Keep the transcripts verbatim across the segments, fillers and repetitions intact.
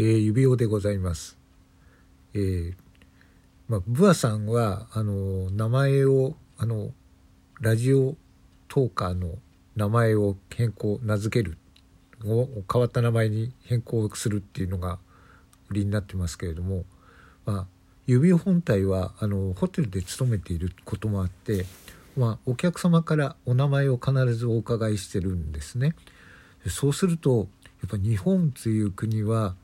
えー、指輪でございます。えーまあ、ブアさんはあの名前をあのラジオトーカーの名前を変更名付けるを変わった名前に変更するっていうのが売りになってますけれども、まあ、指輪本体はあのホテルで勤めていることもあって、まあ、お客様からお名前を必ずお伺いしてるんですね。そうするとやっぱ日本という国は、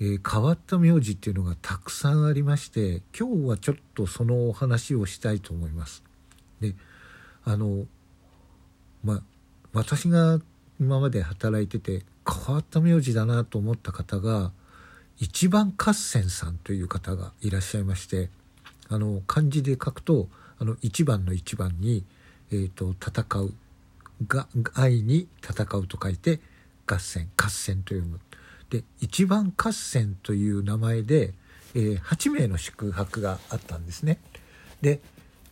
えー、変わった名字っていうのがたくさんありまして、今日はちょっとそのお話をしたいと思います。であの、ま、私が今まで働いてて変わった名字だなと思った方が一番合戦さんという方がいらっしゃいまして、あの漢字で書くとあの一番の一番に、えー、と戦うが愛に戦うと書いて合戦合戦と読む。で一番合戦という名前で、えー、はちめいの宿泊があったんですね。で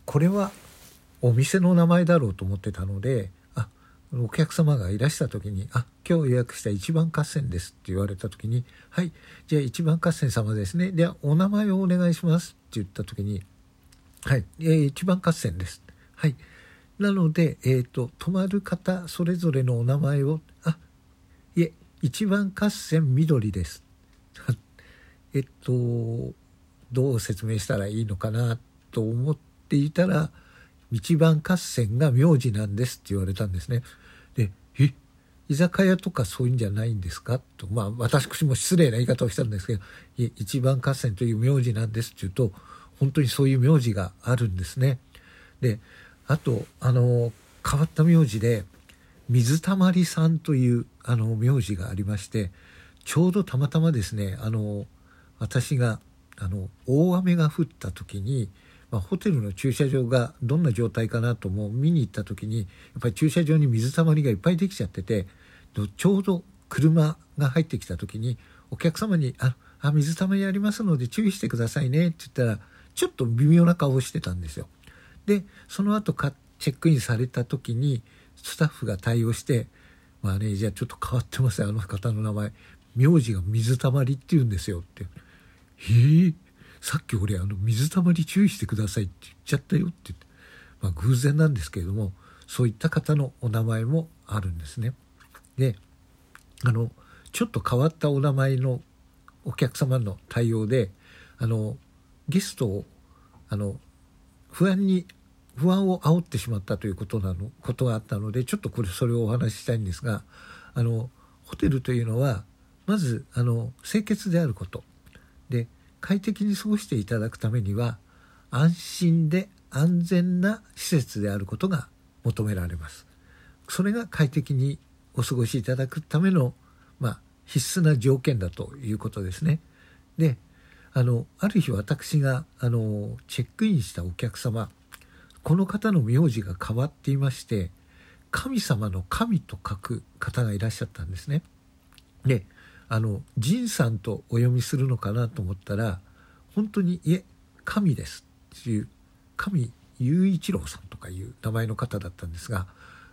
これはお店の名前だろうと思ってたので、あお客様がいらした時に、あ今日予約した一番合戦ですって言われた時に、はいじゃあ一番合戦様ですね、ではお名前をお願いしますって言った時に、はい、えー、一番合戦です、はい、なので、えーと、泊まる方それぞれのお名前を、あいえ一番合戦緑ですえっとどう説明したらいいのかなと思っていたら、一番合戦が名字なんですって言われたんですね。で、え、居酒屋とかそういうんじゃないんですかと、まあ私も失礼な言い方をしたんですけど、い一番合戦という名字なんですって言うと、本当にそういう名字があるんですね。で、あとあの変わった名字で水たまりさんというあの名字がありまして、ちょうどたまたまですね、あの私があの大雨が降った時に。まあ、ホテルの駐車場がどんな状態かなとも見に行った時に、やっぱり駐車場に水たまりがいっぱいできちゃってて、ちょうど車が入ってきた時にお客様に「ああ水たまりありますので注意してくださいね」って言ったらちょっと微妙な顔をしてたんですよ。でその後かチェックインされた時にスタッフが対応して「マネージャーちょっと変わってますよ、あの方の名前名字が水たまりっていうんですよ」って「へえ」さっき俺あの水たまり注意してくださいって言っちゃったよって言って、まあ、偶然なんですけれどもそういった方のお名前もあるんですね。であのちょっと変わったお名前のお客様の対応であのゲストをあの不安に不安を煽ってしまったということなのことがあったので、ちょっとこれそれをお話ししたいんですが、あのホテルというのはまずあの清潔であることで快適に過ごしていただくためには安心で安全な施設であることが求められます。それが快適にお過ごしいただくための、まあ、必須な条件だということですね。で、あの、ある日私があのチェックインしたお客様、この方の名字が変わっていまして、神様の神と書く方がいらっしゃったんですね。であの仁さんとお読みするのかなと思ったら本当にいえ神ですっていう神雄一郎さんとかいう名前の方だったんですが、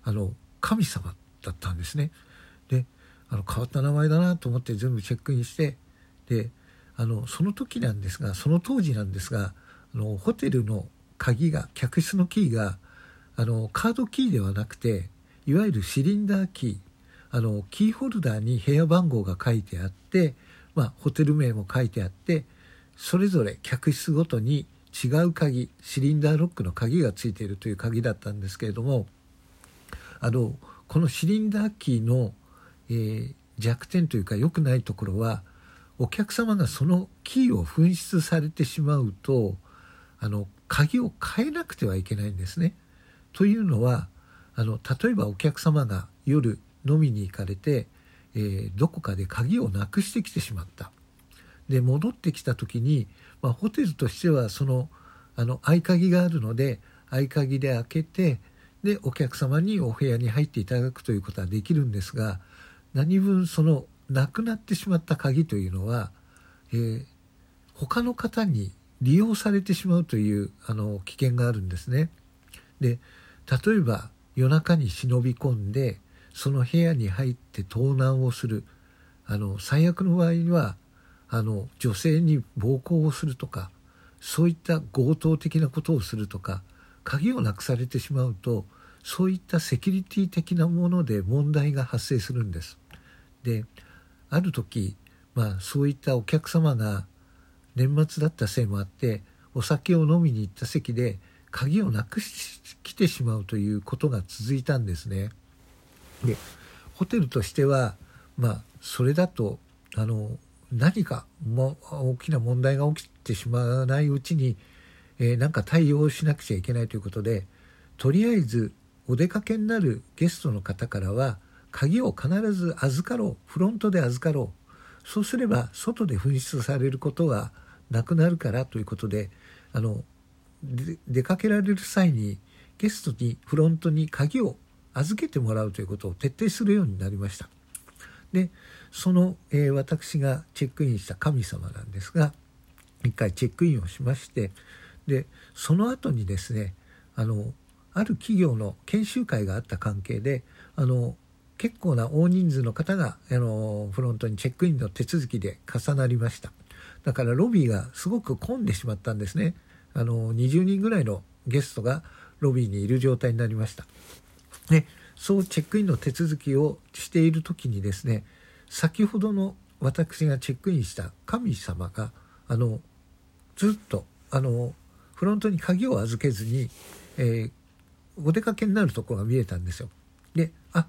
あの神様だったんですね。であの変わった名前だなと思って全部チェックインして、であのその時なんですがその当時なんですがあのホテルの鍵が客室のキーがあのカードキーではなくていわゆるシリンダーキー、あのキーホルダーに部屋番号が書いてあって、まあ、ホテル名も書いてあってそれぞれ客室ごとに違う鍵シリンダーロックの鍵がついているという鍵だったんですけれども、あのこのシリンダーキーの、えー、弱点というか良くないところはお客様がそのキーを紛失されてしまうとあの鍵を変えなくてはいけないんですね。というのはあの例えばお客様が夜飲みに行かれて、えー、どこかで鍵をなくしてきてしまった。で戻ってきた時に、まあ、ホテルとしてはその、あの合鍵があるので合鍵で開けてでお客様にお部屋に入っていただくということはできるんですが、何分そのなくなってしまった鍵というのは、えー、他の方に利用されてしまうというあの危険があるんですね。で例えば夜中に忍び込んでその部屋に入って盗難をする、あの最悪の場合にはあの女性に暴行をするとか、そういった強盗的なことをするとか、鍵をなくされてしまうと、そういったセキュリティ的なもので問題が発生するんです。で、ある時、まあ、そういったお客様が年末だったせいもあって、お酒を飲みに行った席で鍵をなくしててしまうということが続いたんですね。で、ホテルとしては、まあ、それだとあの何かも大きな問題が起きてしまわないうちに、えー、なんか対応しなくちゃいけないということで、とりあえずお出かけになるゲストの方からは鍵を必ず預かろう、フロントで預かろう、そうすれば外で紛失されることはなくなるからということで、あので出かけられる際にゲストにフロントに鍵を預けてもらうということを徹底するようになりました。で、その、えー、私がチェックインした神様なんですが、一回チェックインをしまして、でその後にですね、あのある企業の研修会があった関係で、あの結構な大人数の方があのフロントにチェックインの手続きで重なりました。だからロビーがすごく混んでしまったんですね。あのにじゅうにんぐらいのゲストがロビーにいる状態になりました。で、そうチェックインの手続きをしている時にですね、先ほどの私がチェックインした神様があのずっとあのフロントに鍵を預けずに、えー、お出かけになるところが見えたんですよ。で、あ、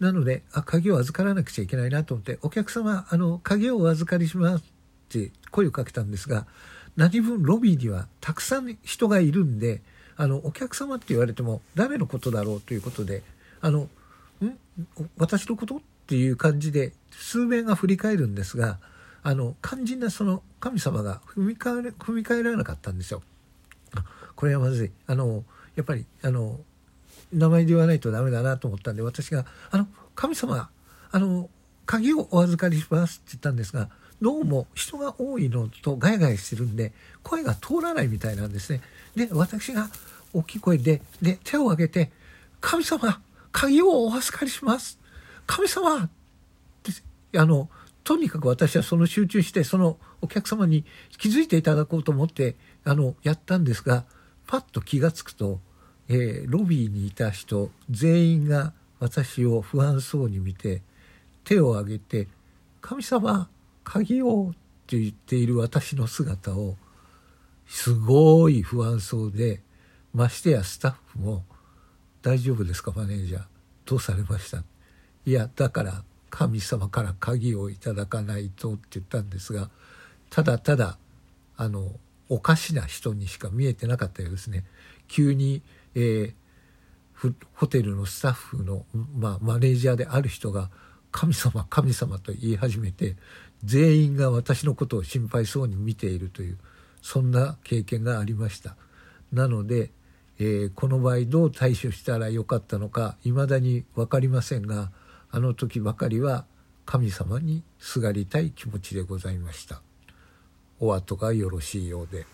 なのであ鍵を預からなくちゃいけないなと思って、お客様あの鍵をお預かりしますって声をかけたんですが、何分ロビーにはたくさん人がいるんで、あのお客様って言われても誰のことだろうということで、あのん私のことっていう感じで数名が振り返るんですが、あの肝心なその神様が踏み返れ、踏み返らなかったんですよ。これはまずい、あのやっぱりあの名前で言わないとダメだなと思ったんで、私があの神様あの鍵をお預かりしますって言ったんですが、どうも人が多いのとガヤガヤしてるんで声が通らないみたいなんですね。で、私が大きい声で、で手を挙げて、神様鍵をお預かりします、神様って、あのとにかく私はその集中してそのお客様に気づいていただこうと思ってあのやったんですが、パッと気がつくと、えー、ロビーにいた人全員が私を不安そうに見て手を挙げて、神様鍵をって言っている私の姿を、すごい不安そうで、ましてやスタッフも、大丈夫ですかマネージャー、どうされました、いやだから神様から鍵をいただかないとって言ったんですが、ただただあのおかしな人にしか見えてなかったようですね。急に、えー、ホテルのスタッフの、まあ、マネージャーである人が神様神様と言い始めて、全員が私のことを心配そうに見ているという、そんな経験がありました。なので、えー、この場合どう対処したらよかったのか未だに分かりませんが、あの時ばかりは神様にすがりたい気持ちでございました。お後がよろしいようで。